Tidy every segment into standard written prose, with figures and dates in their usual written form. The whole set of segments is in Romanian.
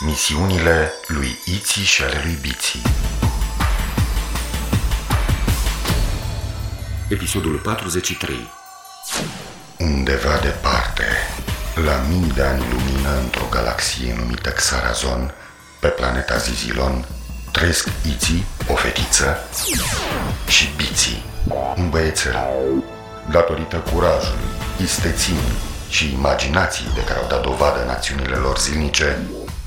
Misiunile lui Itzi și ale lui Bitsi. Episodul 43. Undeva departe, la mii de ani lumină, într-o galaxie numită Xarazon, pe planeta Zizilon, trăiesc Itzi, o fetiță, și Bitsi, un băiețel. Datorită curajului, isteții și imaginației de care au dat dovadă în acțiunile lor zilnice,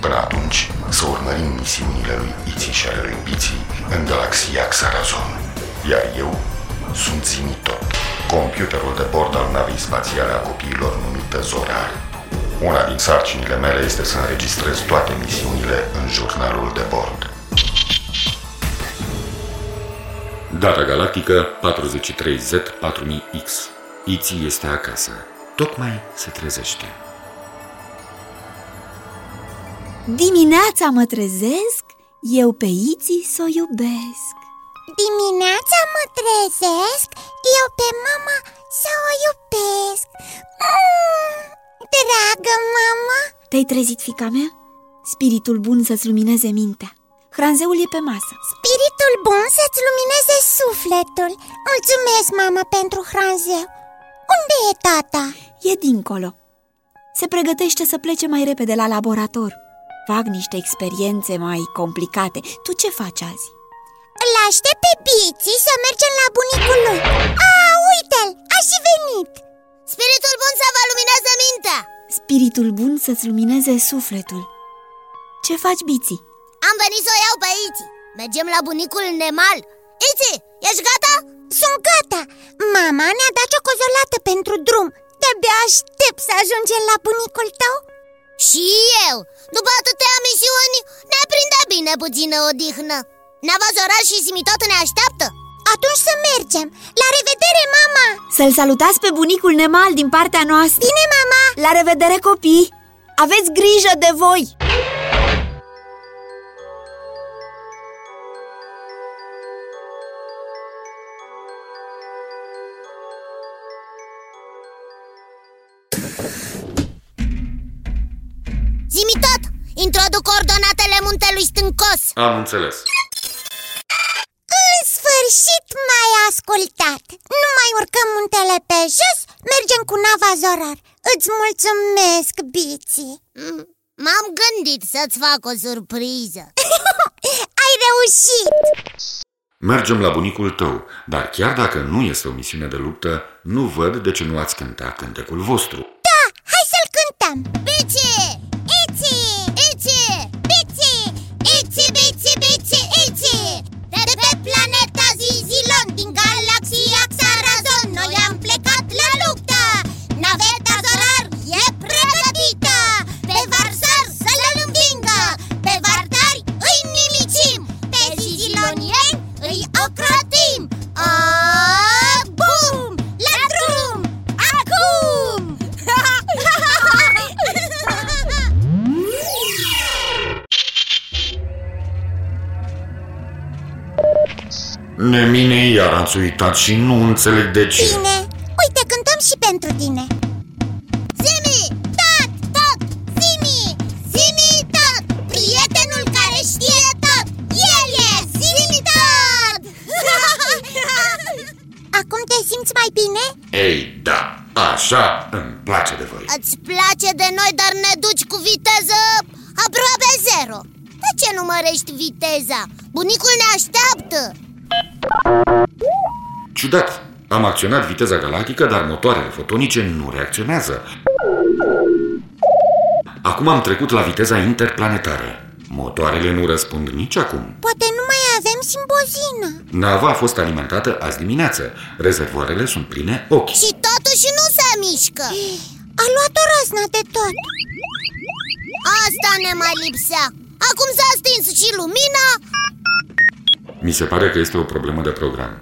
Până atunci, să urmărim misiunile lui Itzi și ale lui Bitsi în galaxia Xarazon. Iar eu sunt Zinitot, computerul de bord al navei spațiale a copiilor numită Zorar. Una din sarcinile mele este să înregistrez toate misiunile în jurnalul de bord. Data galactică 43Z4000X. Itzi este acasă. Tocmai se trezește. Dimineața mă trezesc, eu pe Itzi s-o iubesc. Dimineața mă trezesc, eu pe mama s-o iubesc. Dragă mama! Te-ai trezit, fica mea? Spiritul bun să-ți lumineze mintea. Hranzeul e pe masă. Spiritul bun să-ți lumineze sufletul. Mulțumesc, mama, pentru hranzeu. Unde e tata? E dincolo. Se pregătește să plece mai repede la laborator. Fac niște experiențe mai complicate. Tu ce faci azi? Îl aștept pe Bitsi să mergem la bunicul lui. A, uite-l! A și venit! Spiritul bun să vă lumineze mintea! Spiritul bun să-ți lumineze sufletul. Ce faci, Bitsi? Am venit să o iau pe Itzi. Mergem la bunicul Nemal. Itzi, ești gata? Sunt gata. Mama ne-a dat ciocolată pentru drum. De-abia aștept să ajungem la bunicul tău. Și eu. După atâtea misiuni, ne-a prindea bine puțină odihnă. Nava Zorar și Zimitot ne așteaptă. Atunci să mergem. La revedere, mama! Să-l salutați pe bunicul Nemal din partea noastră. Bine, mama! La revedere, copii! Aveți grijă de voi! Zimitot, introduc coordonatele muntelui stâncos. Am înțeles. În sfârșit m-ai ascultat. Nu mai urcăm muntele pe jos, mergem cu nava Zorar. Îți mulțumesc, Bitsi. M-am gândit să-ți fac o surpriză. Ai reușit! Mergem la bunicul tău, dar chiar dacă nu este o misiune de luptă, nu văd de ce nu ați cânta cântecul vostru. Da, hai să-l cântăm. Bitsi! Nemine iar ați uitat și nu înțeleg de ce. Bine, uite, cântăm și pentru tine. Zimi, tot, tot, Zimi, Zimi, tot. Prietenul care știe tot, el e Zimi, tot. Acum te simți mai bine? Ei, da, așa îmi place de voi. Îți place de noi, dar ne duci cu viteză aproape zero. De ce nu mărești viteza? Bunicul ne așteaptă. Ciudat, am acționat viteza galactică, dar motoarele fotonice nu reacționează. Acum am trecut la viteza interplanetară. Motoarele nu răspund nici acum. Poate nu mai avem simbozină. Nava a fost alimentată azi dimineață. Rezervoarele sunt pline ochi. Și totuși nu se mișcă. A luat o razna de tot. Asta ne mai lipsea. Acum s-a stins și lumina. Mi se pare că este o problemă de program.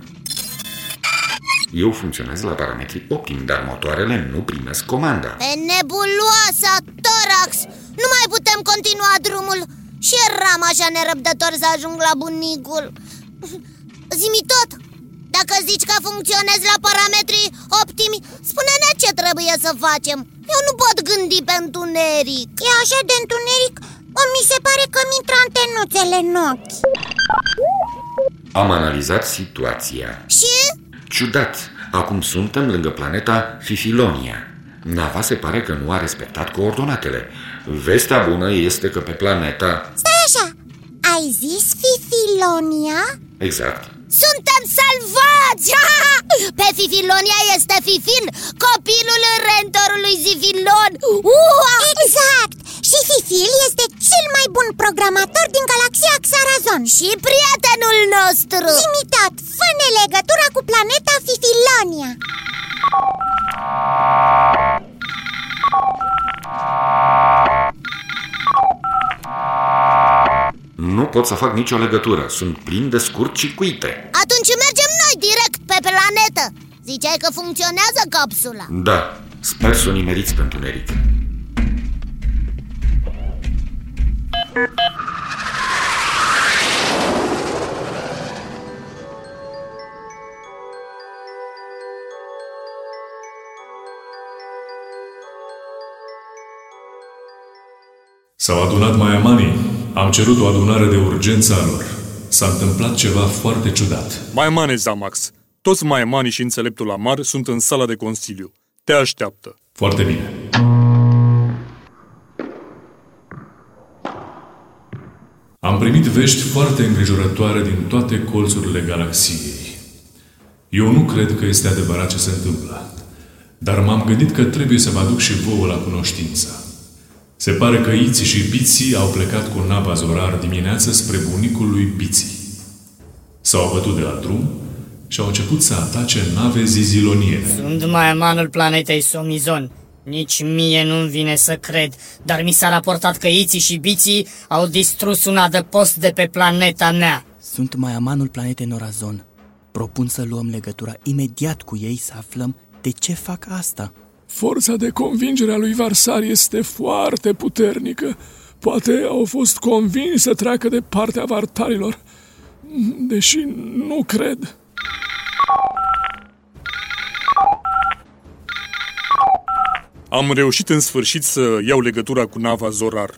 Eu funcționez la parametri optimi, dar motoarele nu primesc comanda. E nebuloasa, Torax! Nu mai putem continua drumul. Și eram așa nerăbdător să ajung la bunicul. Zi-mi tot! Dacă zici că funcționez la parametri optimi, spune-ne ce trebuie să facem. Eu nu pot gândi pe întuneric. E așa de întuneric, mi se pare că mi intră antenuțele în ochi. Am analizat situația. Și? Ciudat, acum suntem lângă planeta Fifilonia. Nava se pare că nu a respectat coordonatele. Vestea bună este că pe planeta... Stai așa, ai zis Fifilonia? Exact. Suntem salvați! Pe Fifilonia este Fifin, copilul rentorului Zifilon. Exact! Și Fifil este cel mai bun programator din galaxia Xarazon. Și prietenul nostru. Imitat, fă-ne legătura cu planeta Fifilonia. Nu pot să fac nicio legătură, sunt plin de scurt-circuite. Atunci mergem noi direct pe planetă. Ziceai că funcționează capsula? Da, sper să o nimeriți pe întuneric. S-au adunat Maiamani. Am cerut o adunare de urgență a lor. S-a întâmplat ceva foarte ciudat. Maiamani, Zamax, toți Maiamani și înțeleptul Amar sunt în sala de consiliu. Te așteaptă. Foarte bine. Am primit vești foarte îngrijorătoare din toate colțurile galaxiei. Eu nu cred că este adevărat ce se întâmplă, dar m-am gândit că trebuie să vă aduc și vouă la cunoștință. Se pare că Itzi și Bitsi au plecat cu nava Zorar dimineață spre bunicul lui Bitsi. S-au abătut de la drum și au început să atace nave ziziloniene. Sunt maiamanul planetei Somizon. Nici mie nu-mi vine să cred, dar mi s-a raportat că Itzi și Bitsi au distrus un adăpost de pe planeta mea. Sunt maiamanul planetei Norazon. Propun să luăm legătura imediat cu ei să aflăm de ce fac asta. Forța de convingere a lui Varsar este foarte puternică. Poate au fost convinși să treacă de partea vartarilor, deși nu cred. Am reușit în sfârșit să iau legătura cu nava Zorar.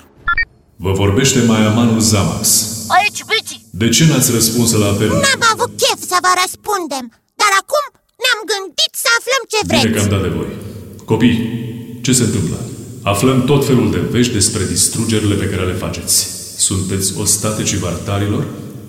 Vă vorbește maiamanul Zamax. Aici, Bitsi! De ce n-ați răspuns la apel? N-am avut chef să vă răspundem, dar acum ne-am gândit să aflăm ce vreți. Bine că am dat de voi. Copii, ce se întâmplă? Aflăm tot felul de vești despre distrugerile pe care le faceți. Sunteți ostatecii vartarilor?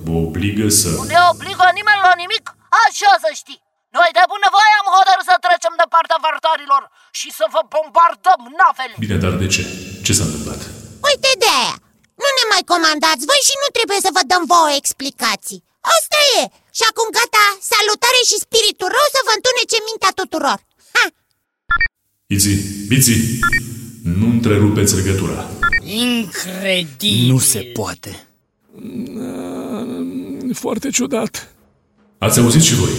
Vă obligă să... Nu ne obligă nimeni la nimic, așa să știi. Noi de bunăvoie am hotărât să trecem de partea vartarilor și să vă bombardăm navele. Bine, dar de ce? Ce s-a întâmplat? Uite de aia! Nu ne mai comandați voi și nu trebuie să vă dăm vouă explicații. Asta e! Și acum gata, salutare și spiritul rău să vă întunece mintea tuturor. Ha! Itzi, Bitsi, nu întrerupeți legătura. Incredibil! Nu se poate. Foarte ciudat. Ați auzit și voi.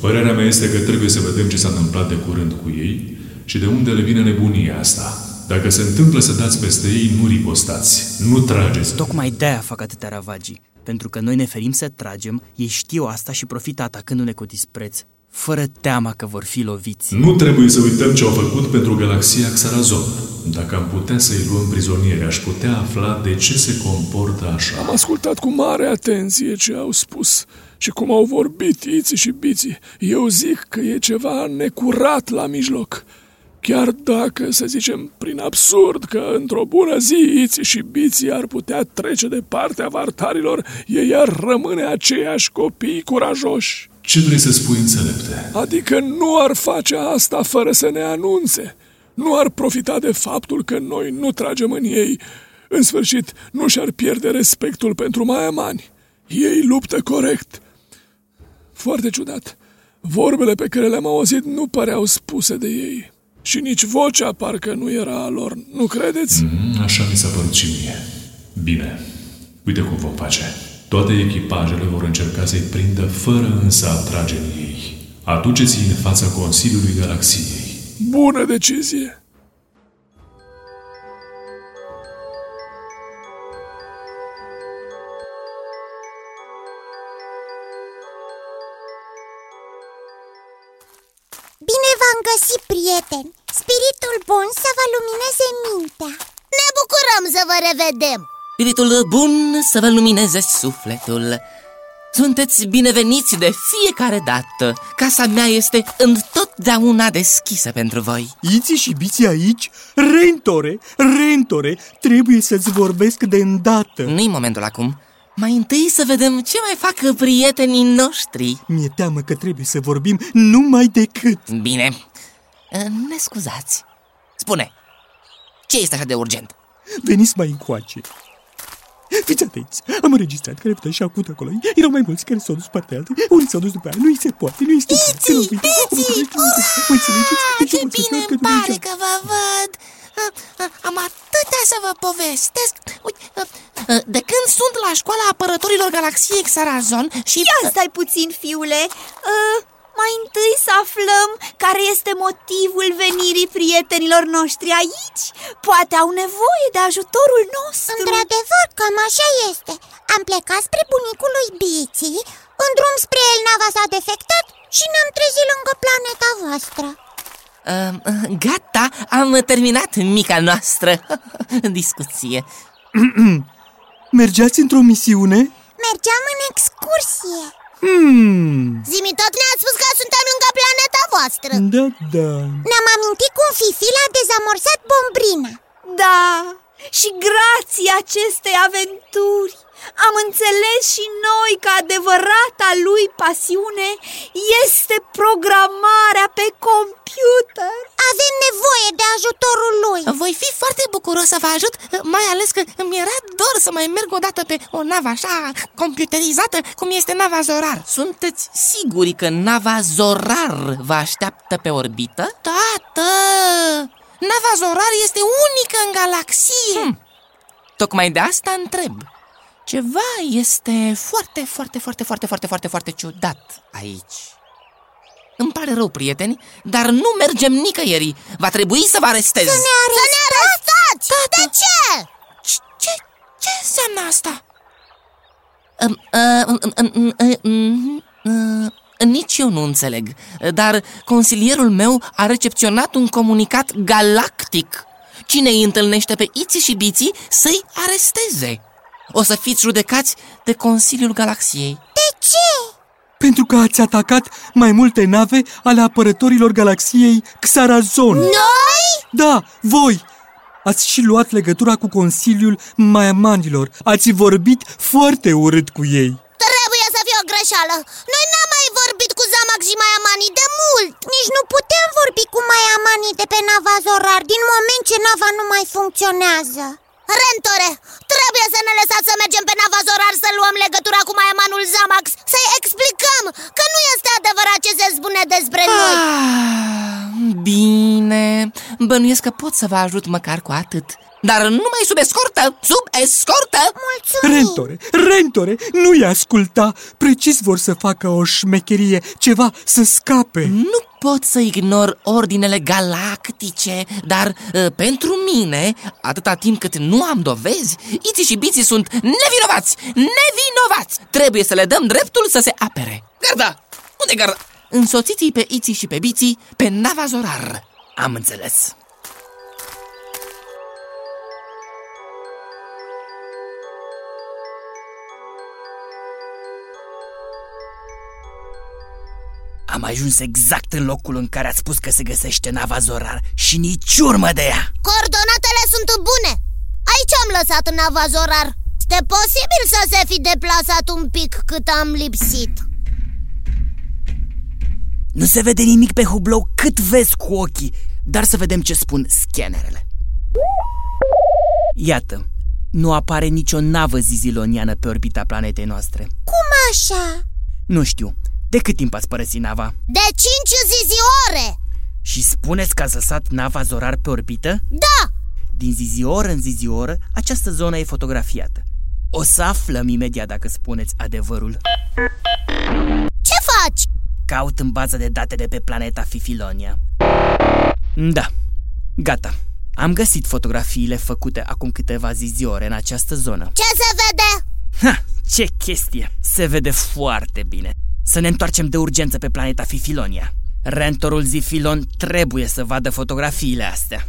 Părerea mea este că trebuie să vedem ce s-a întâmplat de curând cu ei și de unde le vine nebunia asta. Dacă se întâmplă să dați peste ei, nu ripostați, nu trageți. Tocmai de-aia fac atâtea ravagii. Pentru că noi ne ferim să tragem, ei știu asta și profită atacându-ne cu dispreț, fără teama că vor fi loviți. Nu trebuie să uităm ce au făcut pentru galaxia Xarazon. Dacă am putea să-i luăm prizonieri, aș putea afla de ce se comportă așa. Am ascultat cu mare atenție ce au spus și cum au vorbit Itzi și Bitsi. Eu zic că e ceva necurat la mijloc. Chiar dacă, să zicem, prin absurd că într-o bună zi Itzi și Bitsi ar putea trece de partea vartarilor, ei ar rămâne aceiași copii curajoși. Ce vrei să spui, înțelepte? Adică nu ar face asta fără să ne anunțe. Nu ar profita de faptul că noi nu tragem în ei. În sfârșit, nu și-ar pierde respectul pentru maiamani. Ei luptă corect. Foarte ciudat. Vorbele pe care le-am auzit nu păreau spuse de ei. Și nici vocea parcă nu era a lor, nu credeți? Așa mi s-a părut și mie. Bine, uite cum vom face. Toate echipajele vor încerca să-i prindă fără însă a trage în ei. Aduceți-i în fața Consiliului Galaxiei. Bună decizie! Bine v-am găsit, prieteni! Spiritul bun să vă lumineze mintea! Ne bucurăm să vă revedem! Spiritul bun să vă lumineze sufletul. Sunteți bineveniți de fiecare dată. Casa mea este întotdeauna deschisă pentru voi. Itzi și Bitsi aici? Rentore, trebuie să-ți vorbesc de îndată. Nu-i momentul acum. Mai întâi să vedem ce mai fac prietenii noștri. Mi-e teamă că trebuie să vorbim numai decât. Bine, ne scuzați. Spune, ce este așa de urgent? Veniți mai încoace. Fiți atenți, am înregistrat că repede și acut acolo. Erau mai mulți care s-au dus partea altă, unii s-au dus după aia, nu-i se poate, nu este... Itzi! Ce bine îmi pare că vă văd! Am atâtea să vă povestesc. De când sunt la școala apărătorilor galaxiei Xarazon și... Ia stai puțin, fiule! Mai întâi să aflăm care este motivul venirii prietenilor noștri aici. Poate au nevoie de ajutorul nostru. Într-adevăr, cam așa este. Am plecat spre bunicul lui Bitsi, în drum spre el nava s-a defectat și ne-am trezit lângă planeta voastră. Gata, am terminat mica noastră discuție. Mergeați într-o misiune? Mergeam în excursie. Zimi, tot ne-a spus că suntem lângă planeta voastră. Da. Ne-am amintit cum Fifi l-a dezamorsat Bombrina. Da, și grație acestei aventuri am înțeles și noi că adevărata lui pasiune este programarea pe computer. Avem nevoie de ajutorul lui. Voi fi foarte bucuros să vă ajut, mai ales că îmi era dor să mai merg o dată pe o navă așa computerizată cum este nava Zorar. Sunteți siguri că nava Zorar vă așteaptă pe orbită? Tată, nava Zorar este unică în galaxie. Tocmai de asta întreb. Ceva este foarte ciudat aici. Îmi pare rău, prieteni, dar nu mergem nicăieri. Va trebui să vă arestez. Să ne arestați! Tata. De ce? Ce înseamnă asta? Nici eu nu înțeleg, dar consilierul meu a recepționat un comunicat galactic. Cine îi întâlnește pe Itzi și Bitsi să-i aresteze. O să fiți judecați de Consiliul Galaxiei. De ce? Pentru că ați atacat mai multe nave ale apărătorilor Galaxiei Xarazon. Noi? Da, voi! Ați și luat legătura cu Consiliul Maiamanilor. Ați vorbit foarte urât cu ei. Trebuie să fie o greșeală. Noi n-am mai vorbit cu Zamax și Maiamani de mult. Nici nu putem vorbi cu Maiamani de pe nava Zorar, din moment ce nava nu mai funcționează. Rentore, trebuie să ne lăsați să mergem pe nava Zorar să luăm legătura cu maiamanul Zamax, să-i explicăm că nu este adevărat ce se spune despre noi. Bine, bănuiesc că pot să vă ajut măcar cu atât. Dar numai sub escortă, Mulțumim! Rentore, nu-i asculta. Precis vor să facă o șmecherie, ceva să scape. Nu pot să ignor ordinele galactice, dar pentru mine, atâta timp cât nu am dovezi, Itzi și Bitsi sunt nevinovați! Trebuie să le dăm dreptul să se apere. Garda! Unde-i garda? Însoțiți-i pe Itzi și pe Bitsi pe nava Zorar. Am înțeles. Am ajuns exact în locul în care ați spus că se găsește nava Zorar și nici urmă de ea. Coordonatele sunt bune. Aici am lăsat nava Zorar. Este posibil să se fi deplasat un pic cât am lipsit. Nu se vede nimic pe hublou cât vezi cu ochii, dar să vedem ce spun scanerele. Iată, nu apare nicio navă ziziloniană pe orbita planetei noastre. Cum așa? Nu știu. De cât timp ați părăsit nava? De 5 ziziore! Și spuneți că ați lăsat nava Zorar pe orbită? Da! Din zizioră în zizioră, această zonă e fotografiată. O să aflăm imediat dacă spuneți adevărul. Ce faci? Caut în baza de date de pe planeta Fifilonia. Da, gata. Am găsit fotografiile făcute acum câteva ziziore în această zonă. Ce se vede? Ha, ce chestie! Se vede foarte bine. Să ne întoarcem de urgență pe planeta Fifilonia. Rentorul Zifilon trebuie să vadă fotografiile astea.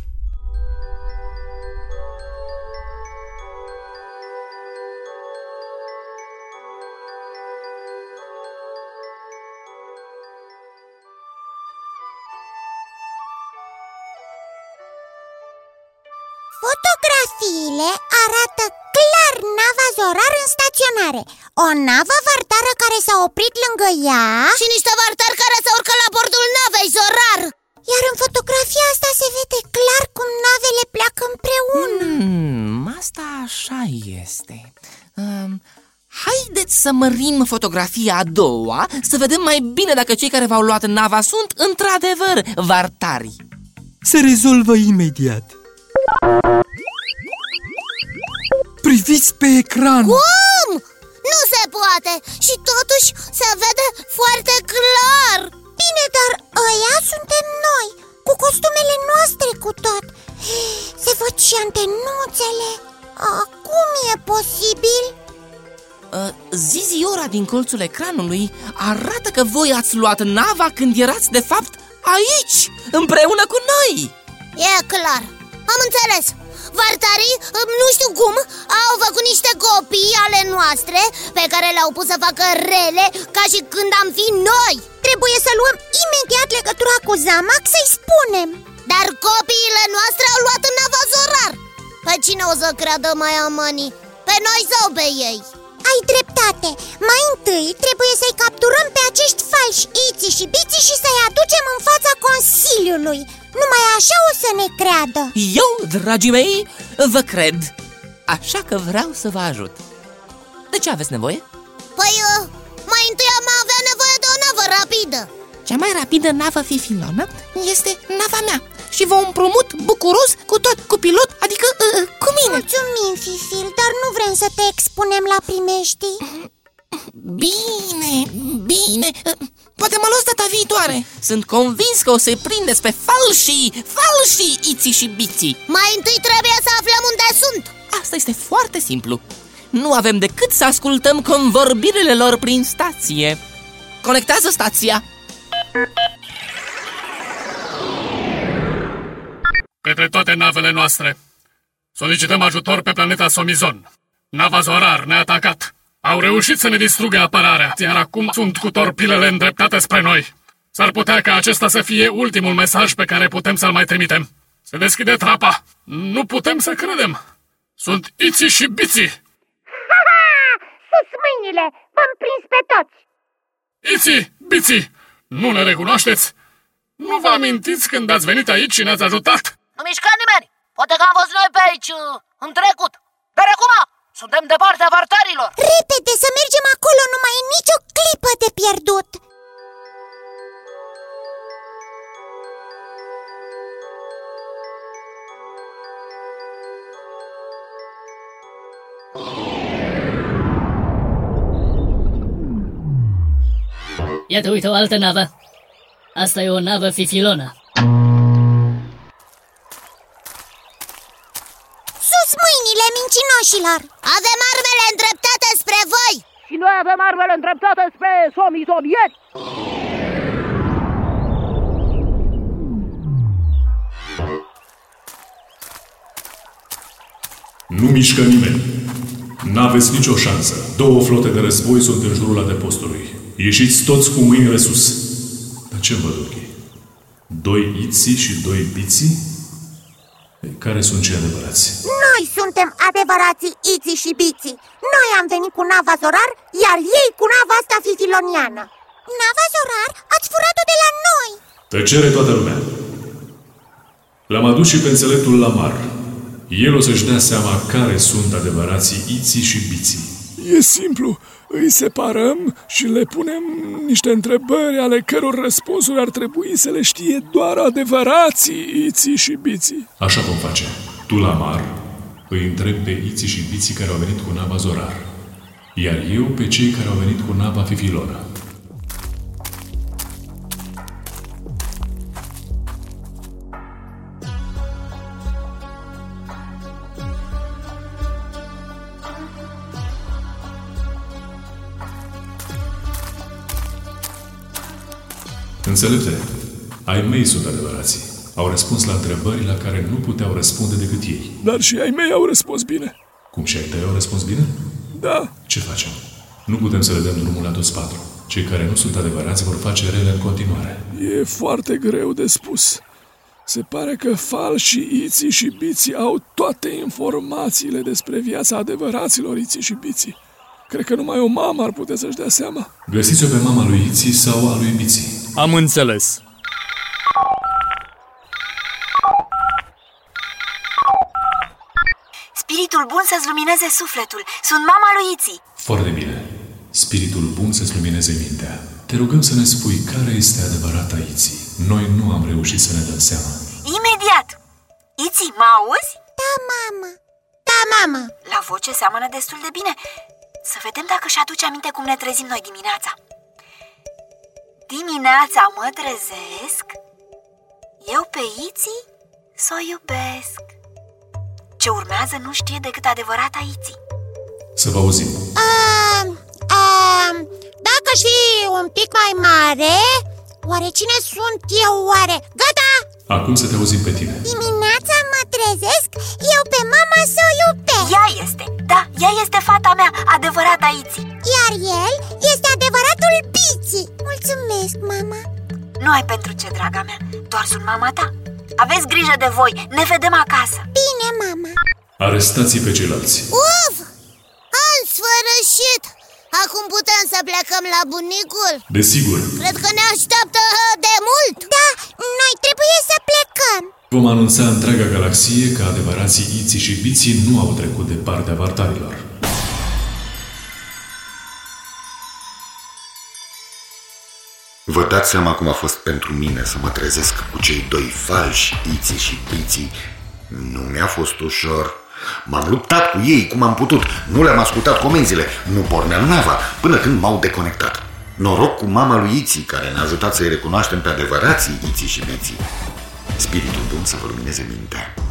Fotografiile arată clar nava Zorar în staționare. O navă vartară care s-a oprit lângă ea și niște vartari care se urcă la bordul navei Zorar. Iar în fotografia asta se vede clar cum navele pleacă împreună. Asta așa este. Haideți să mărim fotografia a doua, să vedem mai bine dacă cei care v-au luat nava sunt într-adevăr vartari. Se rezolvă imediat. Priviți pe ecran! Cum? Nu se poate! Și totuși se vede foarte clar! Bine, dar ăia suntem noi, cu costumele noastre cu tot. Se văd și antenuțele. Cum e posibil? Ziziora din colțul ecranului arată că voi ați luat nava când erați de fapt aici, împreună cu noi. E clar, am înțeles. Vartarii, nu știu cum, au făcut niște copii ale noastre pe care le-au pus să facă rele ca și când am fi noi. Trebuie să luăm imediat legătura cu Zamax să-i spunem. Dar copiile noastre au luat nava Zorar. Pe cine o să creadă Maiamani? Pe noi sau pe ei? Ai dreptate, mai întâi trebuie să-i capturăm pe acești falși Itzi și Bitsi și să-i aducem în fața Consiliului. Numai așa o să ne creadă. Eu, dragii mei, vă cred. Așa că vreau să vă ajut. De ce aveți nevoie? Păi, mai întâi am avea nevoie de o navă rapidă. Cea mai rapidă navă Fifilonă este nava mea. Și vă împrumut bucuros cu tot, cu pilot, adică cu mine. Mulțumim, Fifil, dar nu vrem să te expunem la primejdii. Bine, bine, poate mă luați data viitoare. Sunt convins că o să-i prindeți pe falșii Itzi și Bitsi. Mai întâi trebuie să aflăm unde sunt. Asta este foarte simplu. Nu avem decât să ascultăm convorbirile lor prin stație. Conectează stația. Către toate navele noastre, solicităm ajutor pe planeta Somizon. Nava Zorar ne-a atacat. Au reușit să ne distrugă apărarea, iar acum sunt cu torpilele îndreptate spre noi. S-ar putea ca acesta să fie ultimul mesaj pe care putem să-l mai trimitem. Se deschide trapa. Nu putem să credem. Sunt Itzi și Bitsi. Sus mâinile, v-am prins pe toți. Itzi, Bitsi, nu ne recunoașteți? Nu vă amintiți când ați venit aici și ne-ați ajutat? Nu mișca nimeni! Poate că am văzut noi pe aici, în trecut. Dar acum suntem de partea vartarilor! Repede, să mergem acolo, nu mai e nicio clipă de pierdut! Iată, uite, o altă navă. Asta e o navă Fifilona. Sus mâinile, mincinoșilor! Avem armele îndreptate spre voi! Și noi avem armele îndreptate spre somizomieri! Nu mișcă nimeni! N-aveți nicio șansă! Două flote de război sunt în jurul adepostului. Ieșiți toți cu mâinile sus! Ce văd ochii? Doi Itzi și doi Bitsi? Care sunt cei adevărați? Noi suntem adevărații Itzi și Bitsi. Noi am venit cu nava Zorar, iar ei cu nava asta Fifiloniană. Nava Zorar? Ați furat-o de la noi! Tăcere toată lumea! L-am adus și pe înțeleptul Amar. El o să-și dea seama care sunt adevărații Itzi și Bitsi. E simplu! Îi separăm și le punem niște întrebări ale căror răspunsuri ar trebui să le știe doar adevărații Itzi și Bitsi. Așa vom face. Tu, Amar, Îi întreb pe Itzi și Bitsi care au venit cu nava Zorar, iar eu pe cei care au venit cu nava Fifilona. Înțelepte, ai mei sunt adevărații. Au răspuns la întrebări la care nu puteau răspunde decât ei. Dar și ai mei au răspuns bine. Cum, și ai tăi au răspuns bine? Da. Ce facem? Nu putem să le dăm drumul la toți patru. Cei care nu sunt adevărați vor face rele în continuare. E foarte greu de spus. Se pare că Fal și Itzi și Bitsi au toate informațiile despre viața adevăraților Itzi și Bitsi. Cred că numai o mamă ar putea să-și dea seama. Găsiți-o pe mama lui Itzi sau a lui Bitsi. Am înțeles. Spiritul bun să-ți lumineze sufletul. Sunt mama lui Itzi. Foarte bine. Spiritul bun să-ți lumineze mintea. Te rugăm să ne spui care este adevărata Itzi. Noi nu am reușit să ne dăm seama. Imediat. Itzi, mă auzi? Da, mamă. Da, mamă. La voce seamănă destul de bine. Să vedem dacă își aduce aminte cum ne trezim noi dimineața. Dimineața mă trezesc, eu pe Itzi s-o iubesc. Ce urmează nu știe decât adevărata Itzi. Să vă auzim. Dacă aș fi un pic mai mare, oare cine sunt eu, oare? Gata! Acum să te auzim pe tine. Dimineața mă trezesc, eu pe mama s-o iubesc. Ea este, da, ea este fata mea, adevărata Itzi. Iar el este adevăratul Bitsi. Mulțumesc, mama. Nu ai pentru ce, draga mea, doar sunt mama ta. Aveți grijă de voi, ne vedem acasă. Bine, mama. Arestați-i pe ceilalți. Uf! În sfârșit! Acum putem să plecăm la bunicul? Desigur. Cred că ne așteaptă de mult. Da, noi trebuie să plecăm. Vom anunța întreaga galaxie că adevărații Itzi și Bitsi nu au trecut de partea vartarilor. Vă dați seama cum a fost pentru mine să mă trezesc cu cei doi falși, Itzi și Bitsi. Nu mi-a fost ușor. M-am luptat cu ei cum am putut. Nu le-am ascultat comenzile. Nu porneam nava până când m-au deconectat. Noroc cu mama lui Itzi, care ne-a ajutat să-i recunoaștem pe adevărații Itzi și Bitsi. Spiritul bun să vă lumineze mintea.